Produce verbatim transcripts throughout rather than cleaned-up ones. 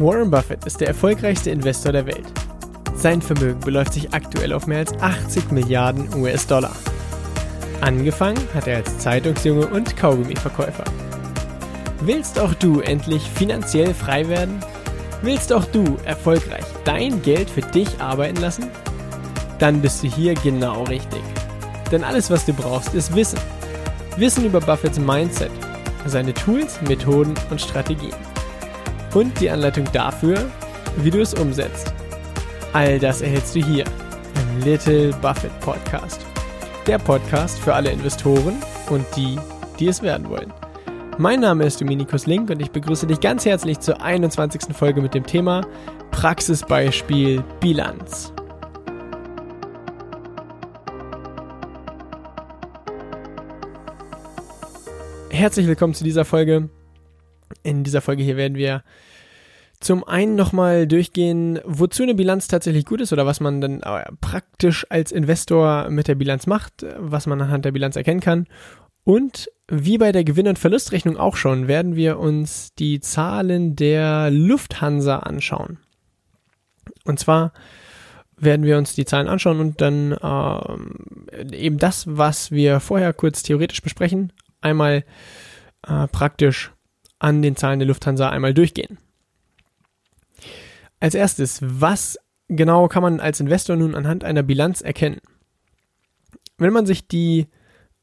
Warren Buffett ist der erfolgreichste Investor der Welt. Sein Vermögen beläuft sich aktuell auf mehr als achtzig Milliarden U S-Dollar. Angefangen hat er als Zeitungsjunge und Kaugummiverkäufer. Willst auch du endlich finanziell frei werden? Willst auch du erfolgreich dein Geld für dich arbeiten lassen? Dann bist du hier genau richtig. Denn alles, was du brauchst, ist Wissen. Wissen über Buffetts Mindset, seine Tools, Methoden und Strategien. Und die Anleitung dafür, wie du es umsetzt. All das erhältst du hier im Little Buffett Podcast. Der Podcast für alle Investoren und die, die es werden wollen. Mein Name ist Dominikus Link und ich begrüße dich ganz herzlich zur einundzwanzigsten Folge mit dem Thema Praxisbeispiel Bilanz. Herzlich willkommen zu dieser Folge. In dieser Folge hier werden wir zum einen nochmal durchgehen, wozu eine Bilanz tatsächlich gut ist oder was man dann praktisch als Investor mit der Bilanz macht, was man anhand der Bilanz erkennen kann. Und wie bei der Gewinn- und Verlustrechnung auch schon, werden wir uns die Zahlen der Lufthansa anschauen. Und zwar werden wir uns die Zahlen anschauen und dann ähm, eben das, was wir vorher kurz theoretisch besprechen, einmal äh, praktisch an den Zahlen der Lufthansa einmal durchgehen. Als erstes, was genau kann man als Investor nun anhand einer Bilanz erkennen? Wenn man sich die,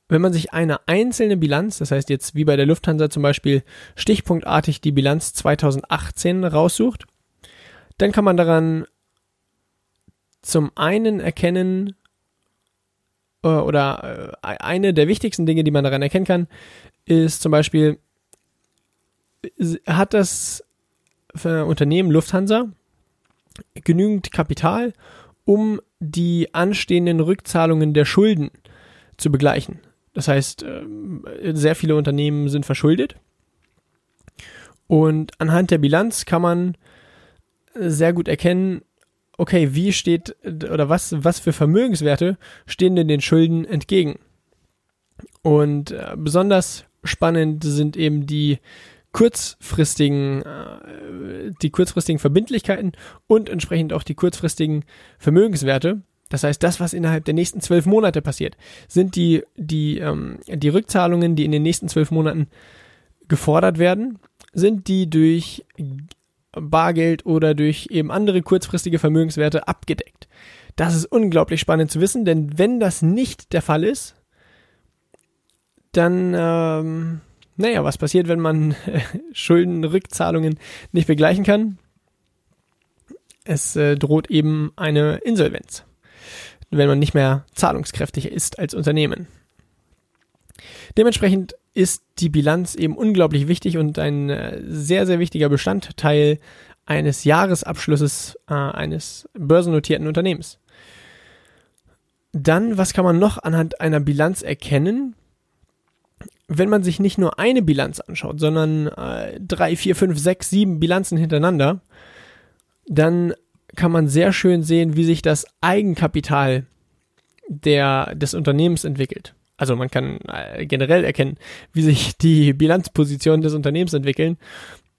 wenn man sich eine einzelne Bilanz, das heißt jetzt wie bei der Lufthansa zum Beispiel, stichpunktartig die Bilanz zweitausendachtzehn raussucht, dann kann man daran zum einen erkennen, äh, oder äh, eine der wichtigsten Dinge, die man daran erkennen kann, ist zum Beispiel, hat das Unternehmen Lufthansa genügend Kapital, um die anstehenden Rückzahlungen der Schulden zu begleichen. Das heißt, sehr viele Unternehmen sind verschuldet. Und anhand der Bilanz kann man sehr gut erkennen, okay, wie steht oder was, was für Vermögenswerte stehen denn den Schulden entgegen. Und besonders spannend sind eben die kurzfristigen, die kurzfristigen Verbindlichkeiten und entsprechend auch die kurzfristigen Vermögenswerte. Das heißt, das, was innerhalb der nächsten zwölf Monate passiert, sind die, die, ähm, die Rückzahlungen, die in den nächsten zwölf Monaten gefordert werden, sind die durch Bargeld oder durch eben andere kurzfristige Vermögenswerte abgedeckt. Das ist unglaublich spannend zu wissen, denn wenn das nicht der Fall ist, dann ähm, naja, was passiert, wenn man Schuldenrückzahlungen nicht begleichen kann? Es äh, droht eben eine Insolvenz, wenn man nicht mehr zahlungskräftig ist als Unternehmen. Dementsprechend ist die Bilanz eben unglaublich wichtig und ein äh, sehr, sehr wichtiger Bestandteil eines Jahresabschlusses äh, eines börsennotierten Unternehmens. Dann, was kann man noch anhand einer Bilanz erkennen? Wenn man sich nicht nur eine Bilanz anschaut, sondern äh, drei, vier, fünf, sechs, sieben Bilanzen hintereinander, dann kann man sehr schön sehen, wie sich das Eigenkapital der, des Unternehmens entwickelt. Also man kann äh, generell erkennen, wie sich die Bilanzpositionen des Unternehmens entwickeln,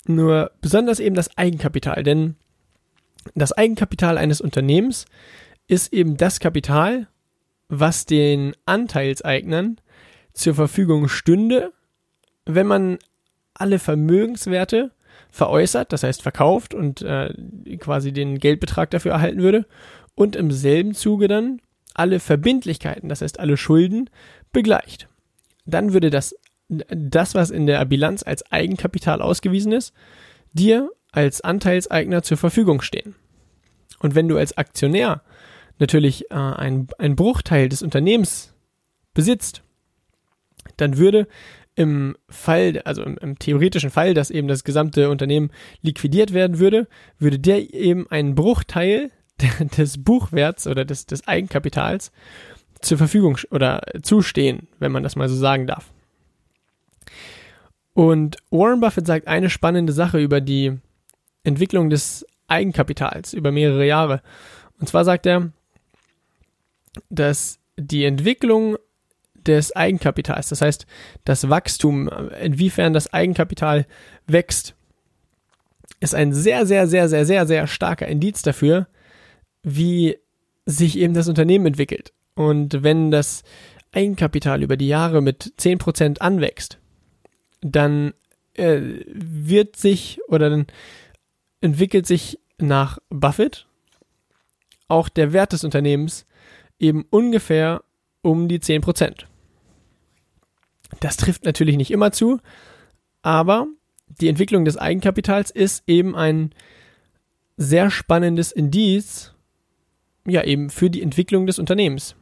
nur besonders eben das Eigenkapital, denn das Eigenkapital eines Unternehmens ist eben das Kapital, was den Anteilseignern zur Verfügung stünde, wenn man alle Vermögenswerte veräußert, das heißt verkauft und äh, quasi den Geldbetrag dafür erhalten würde und im selben Zuge dann alle Verbindlichkeiten, das heißt alle Schulden, begleicht. Dann würde das, das was in der Bilanz als Eigenkapital ausgewiesen ist, dir als Anteilseigner zur Verfügung stehen. Und wenn du als Aktionär natürlich äh, einen Bruchteil des Unternehmens besitzt, dann würde im Fall, also im, im theoretischen Fall, dass eben das gesamte Unternehmen liquidiert werden würde, würde der eben einen Bruchteil des Buchwerts oder des, des Eigenkapitals zur Verfügung oder zustehen, wenn man das mal so sagen darf. Und Warren Buffett sagt eine spannende Sache über die Entwicklung des Eigenkapitals über mehrere Jahre. Und zwar sagt er, dass die Entwicklung des Eigenkapitals, das heißt das Wachstum, inwiefern das Eigenkapital wächst, ist ein sehr, sehr, sehr, sehr, sehr, sehr starker Indiz dafür, wie sich eben das Unternehmen entwickelt. Und wenn das Eigenkapital über die Jahre mit zehn Prozent anwächst, dann äh, wird sich oder dann entwickelt sich nach Buffett auch der Wert des Unternehmens eben ungefähr um die zehn Prozent. Das trifft natürlich nicht immer zu, aber die Entwicklung des Eigenkapitals ist eben ein sehr spannendes Indiz, ja, eben für die Entwicklung des Unternehmens.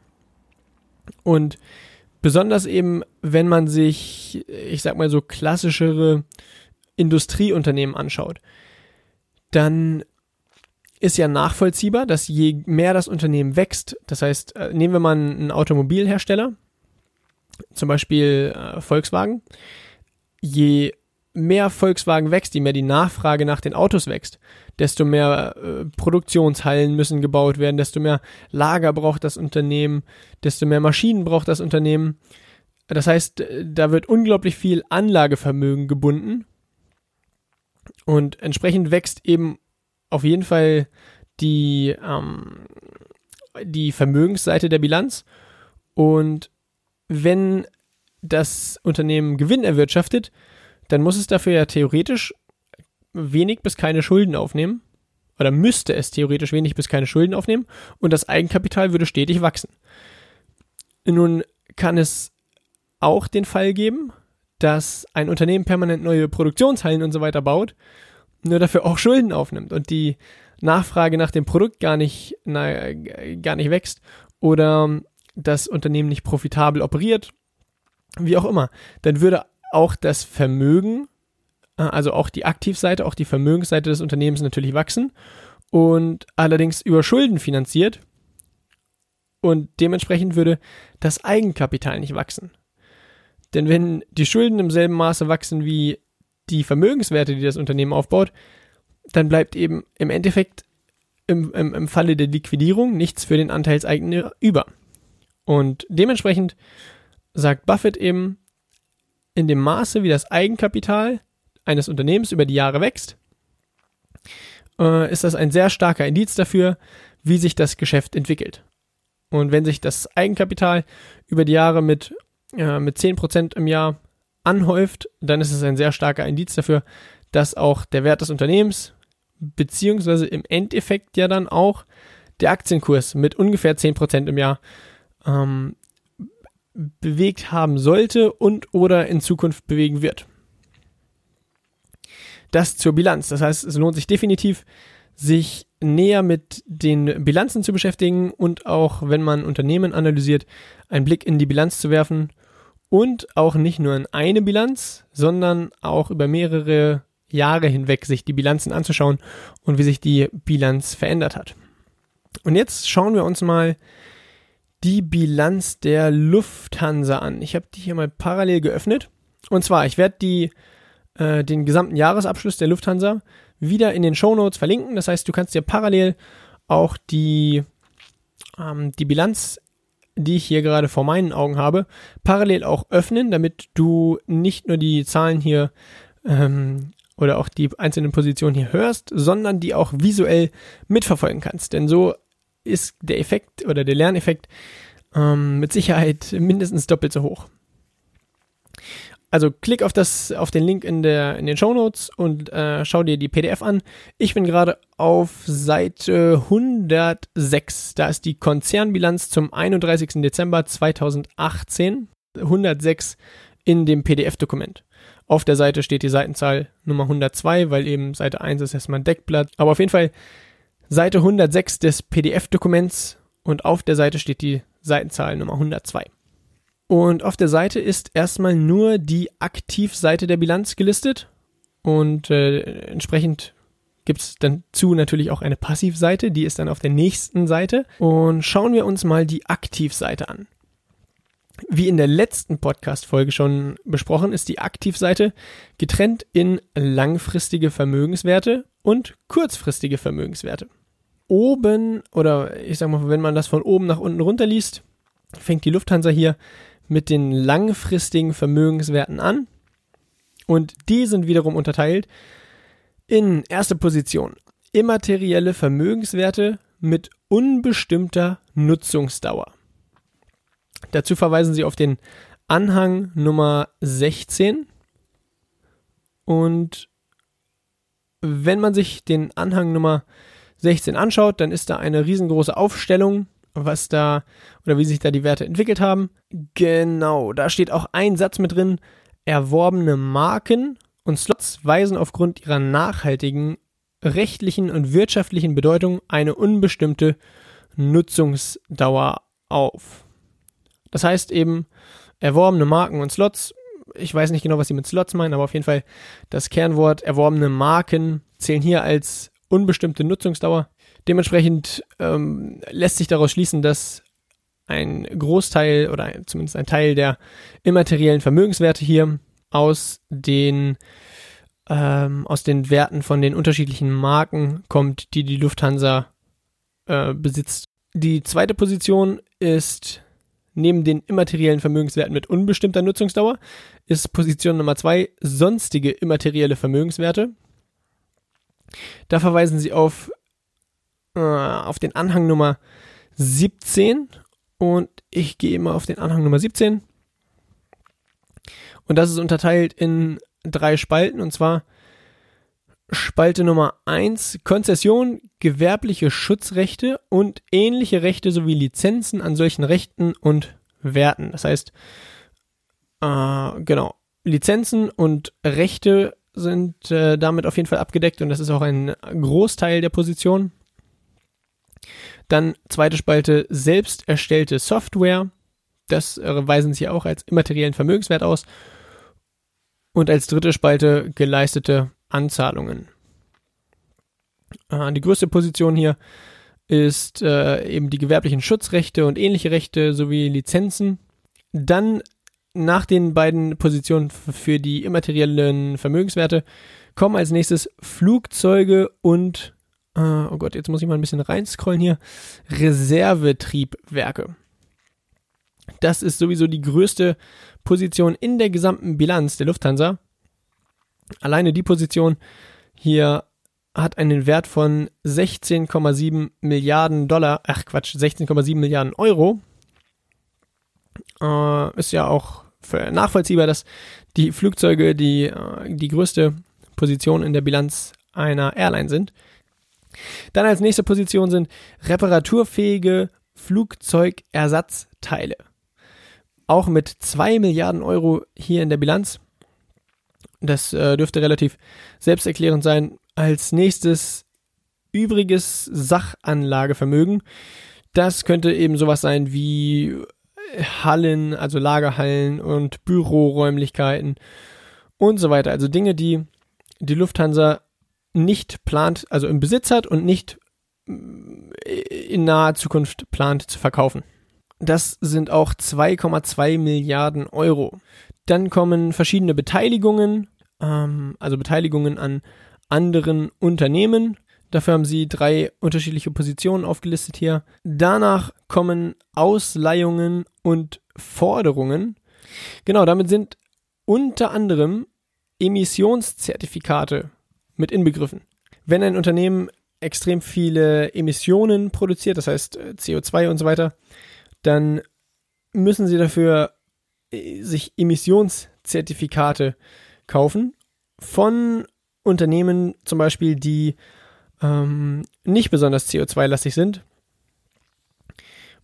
Und besonders eben, wenn man sich, ich sag mal so klassischere Industrieunternehmen anschaut, dann ist ja nachvollziehbar, dass je mehr das Unternehmen wächst, das heißt, nehmen wir mal einen Automobilhersteller, zum Beispiel äh, Volkswagen, je mehr Volkswagen wächst, je mehr die Nachfrage nach den Autos wächst, desto mehr äh, Produktionshallen müssen gebaut werden, desto mehr Lager braucht das Unternehmen, desto mehr Maschinen braucht das Unternehmen. Das heißt, da wird unglaublich viel Anlagevermögen gebunden und entsprechend wächst eben auf jeden Fall die, ähm, die Vermögensseite der Bilanz. Und wenn das Unternehmen Gewinn erwirtschaftet, dann muss es dafür ja theoretisch wenig bis keine Schulden aufnehmen oder müsste es theoretisch wenig bis keine Schulden aufnehmen und das Eigenkapital würde stetig wachsen. Nun kann es auch den Fall geben, dass ein Unternehmen permanent neue Produktionshallen und so weiter baut, nur dafür auch Schulden aufnimmt und die Nachfrage nach dem Produkt gar nicht, na, gar nicht wächst oder das Unternehmen nicht profitabel operiert, wie auch immer, dann würde auch das Vermögen, also auch die Aktivseite, auch die Vermögensseite des Unternehmens natürlich wachsen und allerdings über Schulden finanziert und dementsprechend würde das Eigenkapital nicht wachsen. Denn wenn die Schulden im selben Maße wachsen wie die Vermögenswerte, die das Unternehmen aufbaut, dann bleibt eben im Endeffekt im, im, im Falle der Liquidierung nichts für den Anteilseigner über. Und dementsprechend sagt Buffett eben, in dem Maße, wie das Eigenkapital eines Unternehmens über die Jahre wächst, äh, ist das ein sehr starker Indiz dafür, wie sich das Geschäft entwickelt. Und wenn sich das Eigenkapital über die Jahre mit, äh, mit zehn Prozent im Jahr anhäuft, dann ist es ein sehr starker Indiz dafür, dass auch der Wert des Unternehmens beziehungsweise im Endeffekt ja dann auch der Aktienkurs mit ungefähr zehn Prozent im Jahr ähm, bewegt haben sollte und oder in Zukunft bewegen wird. Das zur Bilanz. Das heißt, es lohnt sich definitiv, sich näher mit den Bilanzen zu beschäftigen und auch, wenn man Unternehmen analysiert, einen Blick in die Bilanz zu werfen und auch nicht nur in eine Bilanz, sondern auch über mehrere Jahre hinweg sich die Bilanzen anzuschauen und wie sich die Bilanz verändert hat. Und jetzt schauen wir uns mal die Bilanz der Lufthansa an. Ich habe die hier mal parallel geöffnet. Und zwar, ich werde die äh, den gesamten Jahresabschluss der Lufthansa wieder in den Shownotes verlinken. Das heißt, du kannst dir parallel auch die, ähm, die Bilanz, die ich hier gerade vor meinen Augen habe, parallel auch öffnen, damit du nicht nur die Zahlen hier ähm, oder auch die einzelnen Positionen hier hörst, sondern die auch visuell mitverfolgen kannst. Denn so ist der Effekt oder der Lerneffekt ähm, mit Sicherheit mindestens doppelt so hoch. Also klick auf, das, auf den Link in, der, in den Shownotes und äh, schau dir die P D F an. Ich bin gerade auf Seite hundertsechs. Da ist die Konzernbilanz zum einunddreißigsten Dezember zweitausendachtzehn. hundertsechs in dem P D F-Dokument. Auf der Seite steht die Seitenzahl Nummer hundertzwei, weil eben Seite eins ist erstmal ein Deckblatt. Aber auf jeden Fall Seite hundertsechs des P D F-Dokuments und auf der Seite steht die Seitenzahl Nummer hundertzwei. Und auf der Seite ist erstmal nur die Aktivseite der Bilanz gelistet und äh, entsprechend gibt es dann zu natürlich auch eine Passivseite, die ist dann auf der nächsten Seite. Und schauen wir uns mal die Aktivseite an. Wie in der letzten Podcast-Folge schon besprochen, ist die Aktivseite getrennt in langfristige Vermögenswerte und kurzfristige Vermögenswerte. Oben, oder ich sag mal, wenn man das von oben nach unten runterliest, fängt die Lufthansa hier mit den langfristigen Vermögenswerten an und die sind wiederum unterteilt In erster Position immaterielle Vermögenswerte mit unbestimmter Nutzungsdauer. Dazu verweisen Sie auf den Anhang Nummer sechzehn. Und wenn man sich den Anhang Nummer sechzehn anschaut, dann ist da eine riesengroße Aufstellung, was da oder wie sich da die Werte entwickelt haben. Genau, da steht auch ein Satz mit drin: Erworbene Marken und Slots weisen aufgrund ihrer nachhaltigen, rechtlichen und wirtschaftlichen Bedeutung eine unbestimmte Nutzungsdauer auf. Das heißt eben, erworbene Marken und Slots, ich weiß nicht genau, was sie mit Slots meinen, aber auf jeden Fall das Kernwort erworbene Marken zählen hier als unbestimmte Nutzungsdauer. Dementsprechend ähm, lässt sich daraus schließen, dass ein Großteil oder ein, zumindest ein Teil der immateriellen Vermögenswerte hier aus den ähm, aus den Werten von den unterschiedlichen Marken kommt, die die Lufthansa äh, besitzt. Die zweite Position ist neben den immateriellen Vermögenswerten mit unbestimmter Nutzungsdauer ist Position Nummer zwei sonstige immaterielle Vermögenswerte. Da verweisen Sie auf äh, auf den Anhang Nummer siebzehn und ich gehe immer auf den Anhang Nummer siebzehn. Und das ist unterteilt in drei Spalten, und zwar Spalte Nummer eins, Konzession, gewerbliche Schutzrechte und ähnliche Rechte sowie Lizenzen an solchen Rechten und Werten. Das heißt, äh, genau, Lizenzen und Rechte sind äh, damit auf jeden Fall abgedeckt und das ist auch ein Großteil der Position. Dann zweite Spalte, selbst erstellte Software. Das weisen sie auch als immateriellen Vermögenswert aus. Und als dritte Spalte geleistete Anzahlungen. Äh, die größte Position hier ist äh, eben die gewerblichen Schutzrechte und ähnliche Rechte sowie Lizenzen. Dann nach den beiden Positionen für die immateriellen Vermögenswerte kommen als nächstes Flugzeuge und, äh, oh Gott, jetzt muss ich mal ein bisschen reinscrollen hier, Reservetriebwerke. Das ist sowieso die größte Position in der gesamten Bilanz der Lufthansa. Alleine die Position hier hat einen Wert von sechzehn Komma sieben Milliarden Dollar, ach Quatsch, sechzehn Komma sieben Milliarden Euro. Äh, ist ja auch für nachvollziehbar, dass die Flugzeuge die, die größte Position in der Bilanz einer Airline sind. Dann als nächste Position sind reparaturfähige Flugzeugersatzteile. Auch mit zwei Milliarden Euro hier in der Bilanz. Das äh, dürfte relativ selbsterklärend sein. Als nächstes übriges Sachanlagevermögen. Das könnte eben sowas sein wie Hallen, also Lagerhallen und Büroräumlichkeiten und so weiter. Also Dinge, die die Lufthansa nicht plant, also im Besitz hat und nicht in naher Zukunft plant zu verkaufen. Das sind auch zwei Komma zwei Milliarden Euro. Dann kommen verschiedene Beteiligungen, ähm, also Beteiligungen an anderen Unternehmen. Dafür haben sie drei unterschiedliche Positionen aufgelistet hier. Danach kommen Ausleihungen und Forderungen. Genau, damit sind unter anderem Emissionszertifikate mit inbegriffen. Wenn ein Unternehmen extrem viele Emissionen produziert, das heißt C O zwei und so weiter, dann müssen sie dafür sich Emissionszertifikate kaufen von Unternehmen zum Beispiel, die ähm, nicht besonders C O zwei-lastig sind.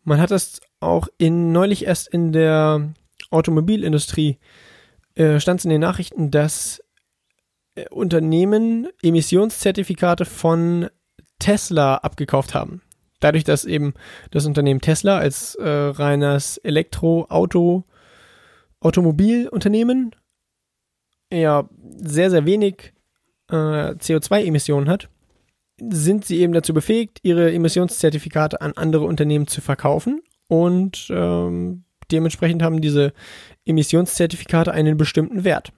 Man hat das auch in, neulich erst in der Automobilindustrie, äh, stand es in den Nachrichten, dass äh, Unternehmen Emissionszertifikate von Tesla abgekauft haben. Dadurch, dass eben das Unternehmen Tesla als äh, reines Elektro-Auto-Automobilunternehmen ja sehr, sehr wenig äh, C O zwei Emissionen hat, sind sie eben dazu befähigt, ihre Emissionszertifikate an andere Unternehmen zu verkaufen und ähm, dementsprechend haben diese Emissionszertifikate einen bestimmten Wert.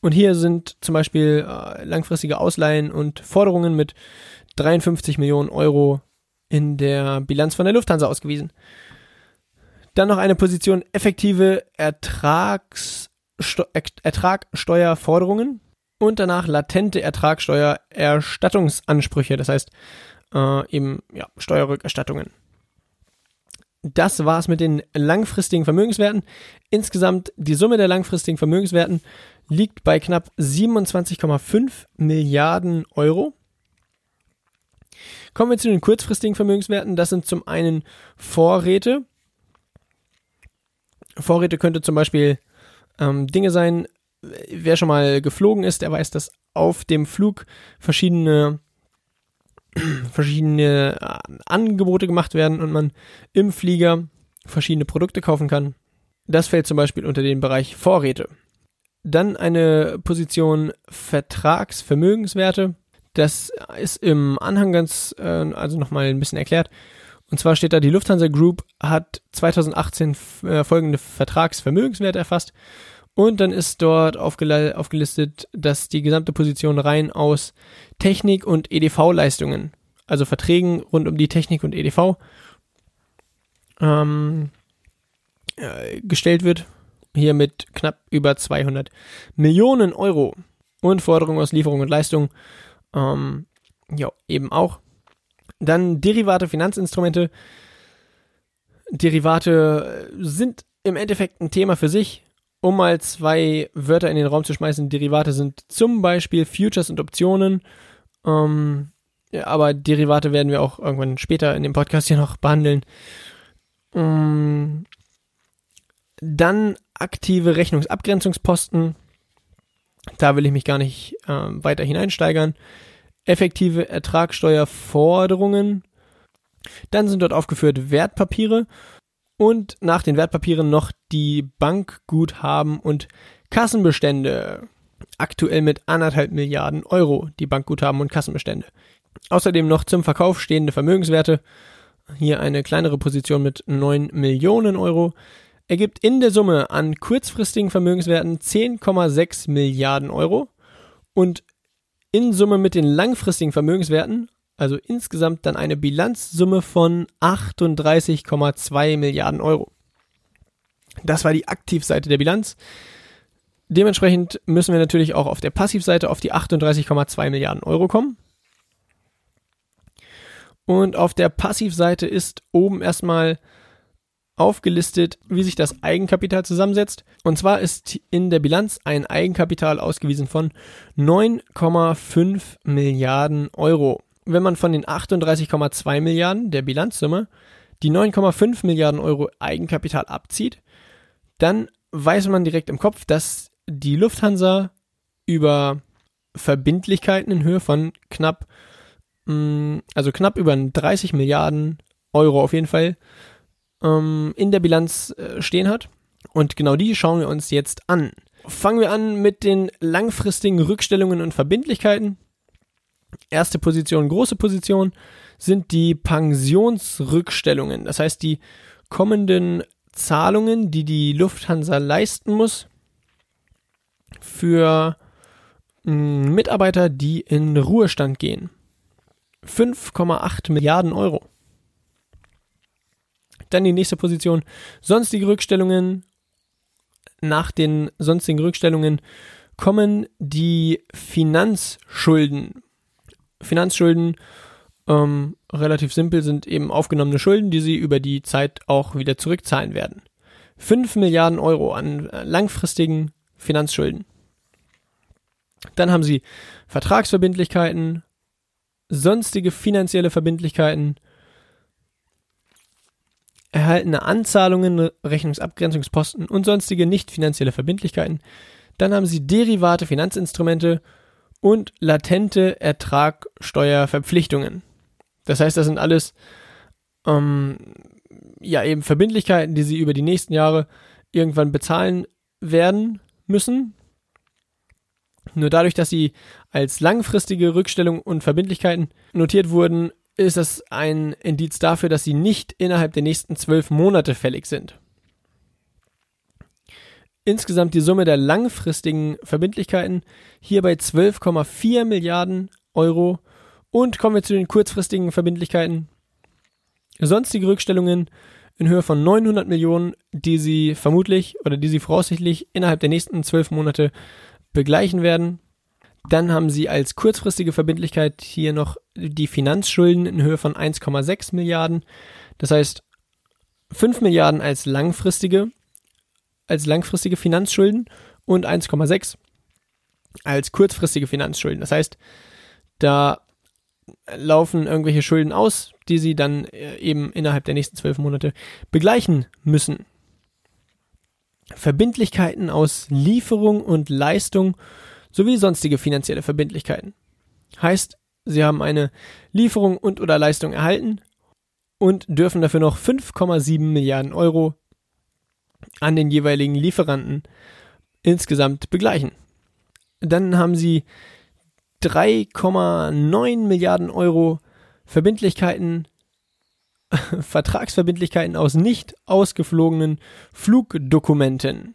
Und hier sind zum Beispiel äh, langfristige Ausleihen und Forderungen mit dreiundfünfzig Millionen Euro in der Bilanz von der Lufthansa ausgewiesen. Dann noch eine Position effektive Ertragssteu- Ertragsteuerforderungen. und danach latente Ertragssteuererstattungsansprüche, das heißt äh, eben ja, Steuerrückerstattungen. Das war's mit den langfristigen Vermögenswerten. Insgesamt die Summe der langfristigen Vermögenswerten liegt bei knapp siebenundzwanzig Komma fünf Milliarden Euro. Kommen wir zu den kurzfristigen Vermögenswerten. Das sind zum einen Vorräte. Vorräte könnte zum Beispiel ähm, Dinge sein, wer schon mal geflogen ist, der weiß, dass auf dem Flug verschiedene, verschiedene äh, Angebote gemacht werden und man im Flieger verschiedene Produkte kaufen kann. Das fällt zum Beispiel unter den Bereich Vorräte. Dann eine Position Vertragsvermögenswerte. Das ist im Anhang ganz, äh, also nochmal ein bisschen erklärt. Und zwar steht da, die Lufthansa Group hat zweitausendachtzehn f- äh, folgende Vertragsvermögenswerte erfasst. Und dann ist dort aufgele- aufgelistet, dass die gesamte Position rein aus Technik- und E D V-Leistungen, also Verträgen rund um die Technik und E D V, ähm, äh, gestellt wird. Hier mit knapp über zweihundert Millionen Euro. Und Forderungen aus Lieferung und Leistung. Ähm, ja, eben auch. Dann Derivate, Finanzinstrumente. Derivate sind im Endeffekt ein Thema für sich. Um mal zwei Wörter in den Raum zu schmeißen, Derivate sind zum Beispiel Futures und Optionen. Ähm, ja, aber Derivate werden wir auch irgendwann später in dem Podcast hier noch behandeln. Ähm, dann aktive Rechnungsabgrenzungsposten. Da will ich mich gar nicht äh, weiter hineinsteigern. Effektive Ertragssteuerforderungen. Dann sind dort aufgeführt Wertpapiere und nach den Wertpapieren noch die Bankguthaben und Kassenbestände. Aktuell mit anderthalb Milliarden Euro, die Bankguthaben und Kassenbestände. Außerdem noch zum Verkauf stehende Vermögenswerte. Hier eine kleinere Position mit neun Millionen Euro. Ergibt in der Summe an kurzfristigen Vermögenswerten zehn Komma sechs Milliarden Euro und in Summe mit den langfristigen Vermögenswerten, also insgesamt dann eine Bilanzsumme von achtunddreißig Komma zwei Milliarden Euro. Das war die Aktivseite der Bilanz. Dementsprechend müssen wir natürlich auch auf der Passivseite auf die achtunddreißig Komma zwei Milliarden Euro kommen. Und auf der Passivseite ist oben erstmal aufgelistet, wie sich das Eigenkapital zusammensetzt. Und zwar ist in der Bilanz ein Eigenkapital ausgewiesen von neun Komma fünf Milliarden Euro. Wenn man von den achtunddreißig Komma zwei Milliarden der Bilanzsumme die neun Komma fünf Milliarden Euro Eigenkapital abzieht, dann weiß man direkt im Kopf, dass die Lufthansa über Verbindlichkeiten in Höhe von knapp, also knapp über dreißig Milliarden Euro auf jeden Fall, in der Bilanz stehen hat. Und genau die schauen wir uns jetzt an. Fangen wir an mit den langfristigen Rückstellungen und Verbindlichkeiten. Erste Position, große Position, sind die Pensionsrückstellungen. Das heißt, die kommenden Zahlungen, die die Lufthansa leisten muss für Mitarbeiter, die in Ruhestand gehen. fünf Komma acht Milliarden Euro. Dann die nächste Position, sonstige Rückstellungen. Nach den sonstigen Rückstellungen kommen die Finanzschulden. Finanzschulden, ähm, relativ simpel, sind eben aufgenommene Schulden, die sie über die Zeit auch wieder zurückzahlen werden. fünf Milliarden Euro an langfristigen Finanzschulden. Dann haben sie Vertragsverbindlichkeiten, sonstige finanzielle Verbindlichkeiten, erhaltene Anzahlungen, Rechnungsabgrenzungsposten und sonstige nicht finanzielle Verbindlichkeiten. Dann haben sie Derivate, Finanzinstrumente und latente Ertragssteuerverpflichtungen. Das heißt, das sind alles ähm, ja eben Verbindlichkeiten, die sie über die nächsten Jahre irgendwann bezahlen werden müssen. Nur dadurch, dass sie als langfristige Rückstellung und Verbindlichkeiten notiert wurden, ist das ein Indiz dafür, dass sie nicht innerhalb der nächsten zwölf Monate fällig sind. Insgesamt die Summe der langfristigen Verbindlichkeiten hier bei zwölf Komma vier Milliarden Euro. Und kommen wir zu den kurzfristigen Verbindlichkeiten. Sonstige Rückstellungen in Höhe von neunhundert Millionen, die sie vermutlich oder die sie voraussichtlich innerhalb der nächsten zwölf Monate begleichen werden. Dann haben sie als kurzfristige Verbindlichkeit hier noch die Finanzschulden in Höhe von eins Komma sechs Milliarden. Das heißt, fünf Milliarden als langfristige, als langfristige Finanzschulden und eins Komma sechs als kurzfristige Finanzschulden. Das heißt, da laufen irgendwelche Schulden aus, die sie dann eben innerhalb der nächsten zwölf Monate begleichen müssen. Verbindlichkeiten aus Lieferung und Leistung sowie sonstige finanzielle Verbindlichkeiten. Heißt, sie haben eine Lieferung und oder Leistung erhalten und dürfen dafür noch fünf Komma sieben Milliarden Euro an den jeweiligen Lieferanten insgesamt begleichen. Dann haben sie drei Komma neun Milliarden Euro Verbindlichkeiten, Vertragsverbindlichkeiten aus nicht ausgeflogenen Flugdokumenten.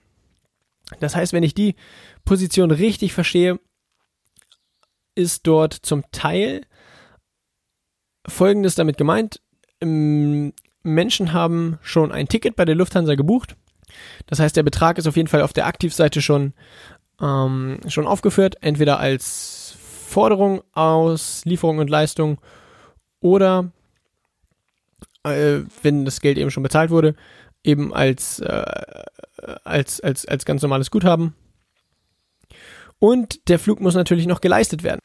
Das heißt, wenn ich die Position richtig verstehe, ist dort zum Teil Folgendes damit gemeint. Menschen haben schon ein Ticket bei der Lufthansa gebucht. Das heißt, der Betrag ist auf jeden Fall auf der Aktivseite schon, ähm, schon aufgeführt. Entweder als Forderung aus Lieferung und Leistung oder, äh, wenn das Geld eben schon bezahlt wurde, eben als, äh, als, als, als ganz normales Guthaben. Und der Flug muss natürlich noch geleistet werden.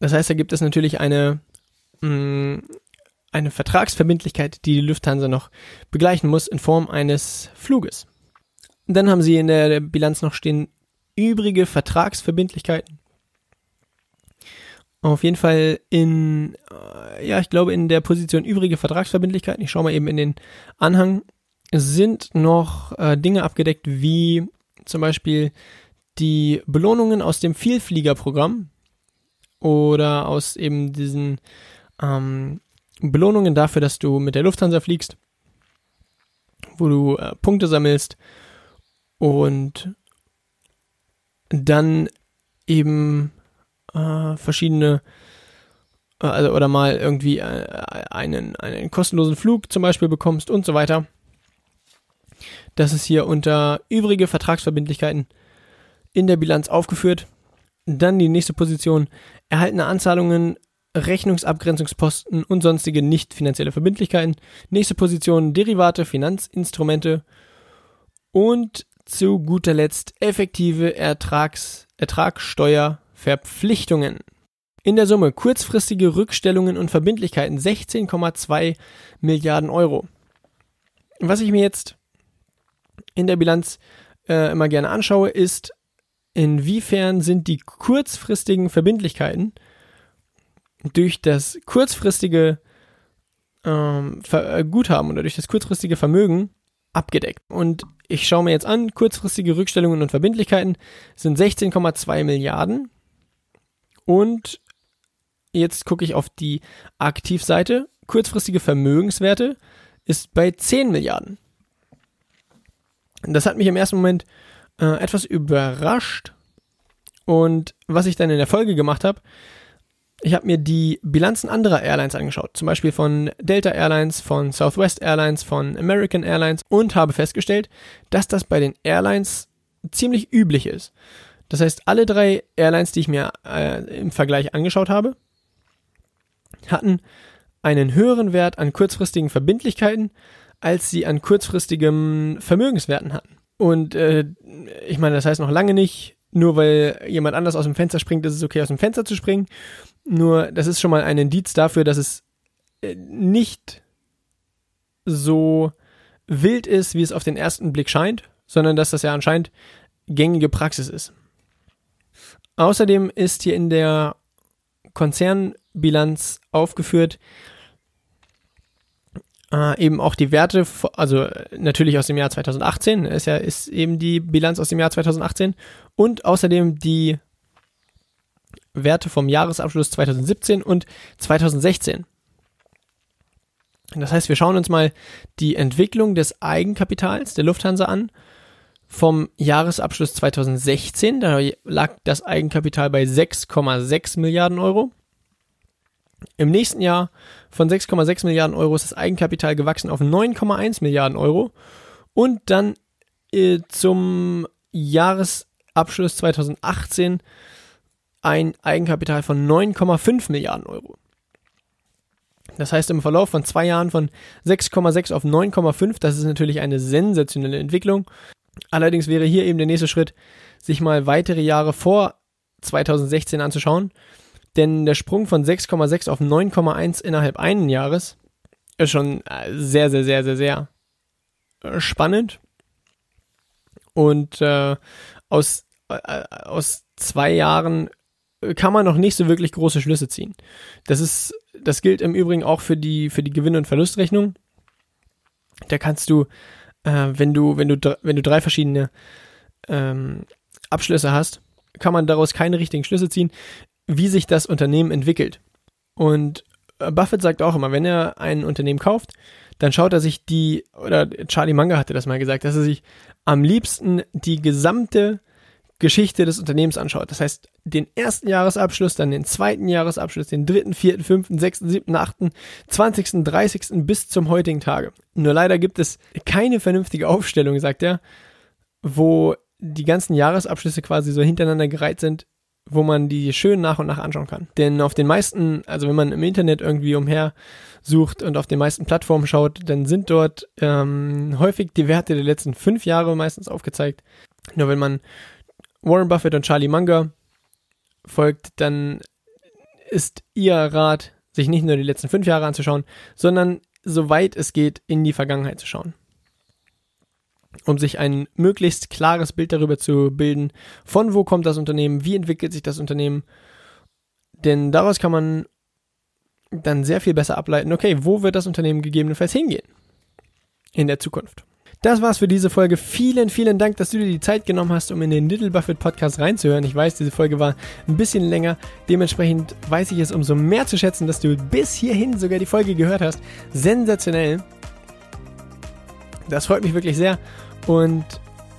Das heißt, da gibt es natürlich eine, mh, eine Vertragsverbindlichkeit, die die Lufthansa noch begleichen muss in Form eines Fluges. Und dann haben sie in der Bilanz noch stehen übrige Vertragsverbindlichkeiten. Auf jeden Fall in, ja, ich glaube in der Position übrige Vertragsverbindlichkeiten, ich schaue mal eben in den Anhang, sind noch äh, Dinge abgedeckt, wie zum Beispiel die Belohnungen aus dem Vielfliegerprogramm oder aus eben diesen ähm, Belohnungen dafür, dass du mit der Lufthansa fliegst, wo du äh, Punkte sammelst und dann eben äh, verschiedene äh, also, oder mal irgendwie äh, einen, einen kostenlosen Flug zum Beispiel bekommst und so weiter. Das ist hier unter übrige Vertragsverbindlichkeiten in der Bilanz aufgeführt. Dann die nächste Position, erhaltene Anzahlungen, Rechnungsabgrenzungsposten und sonstige nicht finanzielle Verbindlichkeiten. Nächste Position, Derivate, Finanzinstrumente und zu guter Letzt effektive Ertrags, Ertragssteuerverpflichtungen. In der Summe kurzfristige Rückstellungen und Verbindlichkeiten sechzehn Komma zwei Milliarden Euro. Was ich mir jetzt in der Bilanz äh, immer gerne anschaue, ist, inwiefern sind die kurzfristigen Verbindlichkeiten durch das kurzfristige ähm, Ver- äh, Guthaben oder durch das kurzfristige Vermögen abgedeckt. Und ich schaue mir jetzt an, kurzfristige Rückstellungen und Verbindlichkeiten sind sechzehn Komma zwei Milliarden. Und jetzt gucke ich auf die Aktivseite. Kurzfristige Vermögenswerte ist bei zehn Milliarden. Das hat mich im ersten Moment äh, etwas überrascht und was ich dann in der Folge gemacht habe, ich habe mir die Bilanzen anderer Airlines angeschaut, zum Beispiel von Delta Airlines, von Southwest Airlines, von American Airlines und habe festgestellt, dass das bei den Airlines ziemlich üblich ist. Das heißt, alle drei Airlines, die ich mir äh, im Vergleich angeschaut habe, hatten einen höheren Wert an kurzfristigen Verbindlichkeiten, als sie an kurzfristigem Vermögenswerten hatten. Und äh, ich meine, das heißt noch lange nicht, nur weil jemand anders aus dem Fenster springt, ist es okay, aus dem Fenster zu springen. Nur, das ist schon mal ein Indiz dafür, dass es äh, nicht so wild ist, wie es auf den ersten Blick scheint, sondern dass das ja anscheinend gängige Praxis ist. Außerdem ist hier in der Konzernbilanz aufgeführt, Äh, eben auch die Werte, also natürlich aus dem Jahr zweitausendachtzehn, ist ja ist eben die Bilanz aus dem Jahr zweitausendachtzehn und außerdem die Werte vom Jahresabschluss zweitausendsiebzehn und zweitausendsechzehn. Das heißt, wir schauen uns mal die Entwicklung des Eigenkapitals der Lufthansa an vom Jahresabschluss zweitausendsechzehn, da lag das Eigenkapital bei sechs Komma sechs Milliarden Euro. Im nächsten Jahr von sechs Komma sechs Milliarden Euro ist das Eigenkapital gewachsen auf neun Komma eins Milliarden Euro und dann äh, zum Jahresabschluss zweitausendachtzehn ein Eigenkapital von neun Komma fünf Milliarden Euro. Das heißt, im Verlauf von zwei Jahren von sechs Komma sechs auf neun Komma fünf, das ist natürlich eine sensationelle Entwicklung. Allerdings wäre hier eben der nächste Schritt, sich mal weitere Jahre vor zweitausendsechzehn anzuschauen, denn der Sprung von sechs Komma sechs auf neun Komma eins innerhalb eines Jahres ist schon sehr, sehr, sehr, sehr, sehr spannend. Und äh, aus, äh, aus zwei Jahren kann man noch nicht so wirklich große Schlüsse ziehen. Das ist, das gilt im Übrigen auch für die, für die Gewinn- und Verlustrechnung. Da kannst du, äh, wenn du, wenn du, wenn du drei verschiedene ähm, Abschlüsse hast, kann man daraus keine richtigen Schlüsse ziehen, wie sich das Unternehmen entwickelt. Und Buffett sagt auch immer, wenn er ein Unternehmen kauft, dann schaut er sich die, oder Charlie Munger hatte das mal gesagt, dass er sich am liebsten die gesamte Geschichte des Unternehmens anschaut. Das heißt, den ersten Jahresabschluss, dann den zweiten Jahresabschluss, den dritten, vierten, fünften, sechsten, siebten, achten, zwanzigsten, dreißigsten bis zum heutigen Tage. Nur leider gibt es keine vernünftige Aufstellung, sagt er, wo die ganzen Jahresabschlüsse quasi so hintereinander gereiht sind, wo man die schön nach und nach anschauen kann. Denn auf den meisten, also wenn man im Internet irgendwie umher sucht und auf den meisten Plattformen schaut, dann sind dort ähm, häufig die Werte der letzten fünf Jahre meistens aufgezeigt. Nur wenn man Warren Buffett und Charlie Munger folgt, dann ist ihr Rat, sich nicht nur die letzten fünf Jahre anzuschauen, sondern soweit es geht, in die Vergangenheit zu schauen, um sich ein möglichst klares Bild darüber zu bilden, von wo kommt das Unternehmen, wie entwickelt sich das Unternehmen, denn daraus kann man dann sehr viel besser ableiten, okay, wo wird das Unternehmen gegebenenfalls hingehen in der Zukunft. Das war's für diese Folge. Vielen, vielen Dank, dass du dir die Zeit genommen hast, um in den Little Buffett Podcast reinzuhören. Ich weiß, diese Folge war ein bisschen länger. Dementsprechend weiß ich es umso mehr zu schätzen, dass du bis hierhin sogar die Folge gehört hast. Sensationell. Das freut mich wirklich sehr. Und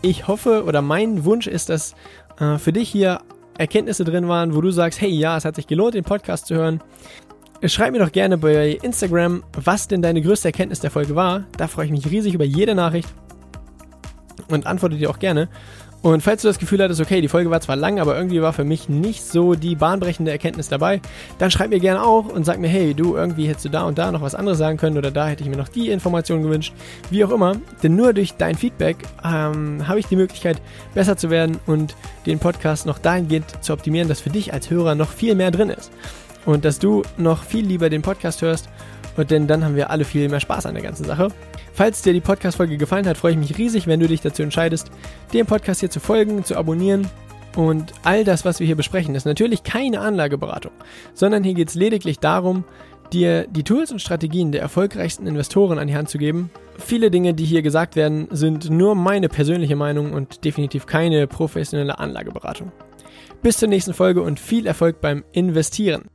ich hoffe, oder mein Wunsch ist, dass äh, für dich hier Erkenntnisse drin waren, wo du sagst, hey, ja, es hat sich gelohnt, den Podcast zu hören. Schreib mir doch gerne bei Instagram, was denn deine größte Erkenntnis der Folge war. Da freue ich mich riesig über jede Nachricht und antworte dir auch gerne. Und falls du das Gefühl hattest, okay, die Folge war zwar lang, aber irgendwie war für mich nicht so die bahnbrechende Erkenntnis dabei, dann schreib mir gerne auch und sag mir, hey, du, irgendwie hättest du da und da noch was anderes sagen können oder da hätte ich mir noch die Information gewünscht, wie auch immer. Denn nur durch dein Feedback ähm, habe ich die Möglichkeit, besser zu werden und den Podcast noch dahingehend zu optimieren, dass für dich als Hörer noch viel mehr drin ist und dass du noch viel lieber den Podcast hörst, und denn dann haben wir alle viel mehr Spaß an der ganzen Sache. Falls dir die Podcast-Folge gefallen hat, freue ich mich riesig, wenn du dich dazu entscheidest, dem Podcast hier zu folgen, zu abonnieren. Und all das, was wir hier besprechen, ist natürlich keine Anlageberatung, sondern hier geht es lediglich darum, dir die Tools und Strategien der erfolgreichsten Investoren an die Hand zu geben. Viele Dinge, die hier gesagt werden, sind nur meine persönliche Meinung und definitiv keine professionelle Anlageberatung. Bis zur nächsten Folge und viel Erfolg beim Investieren.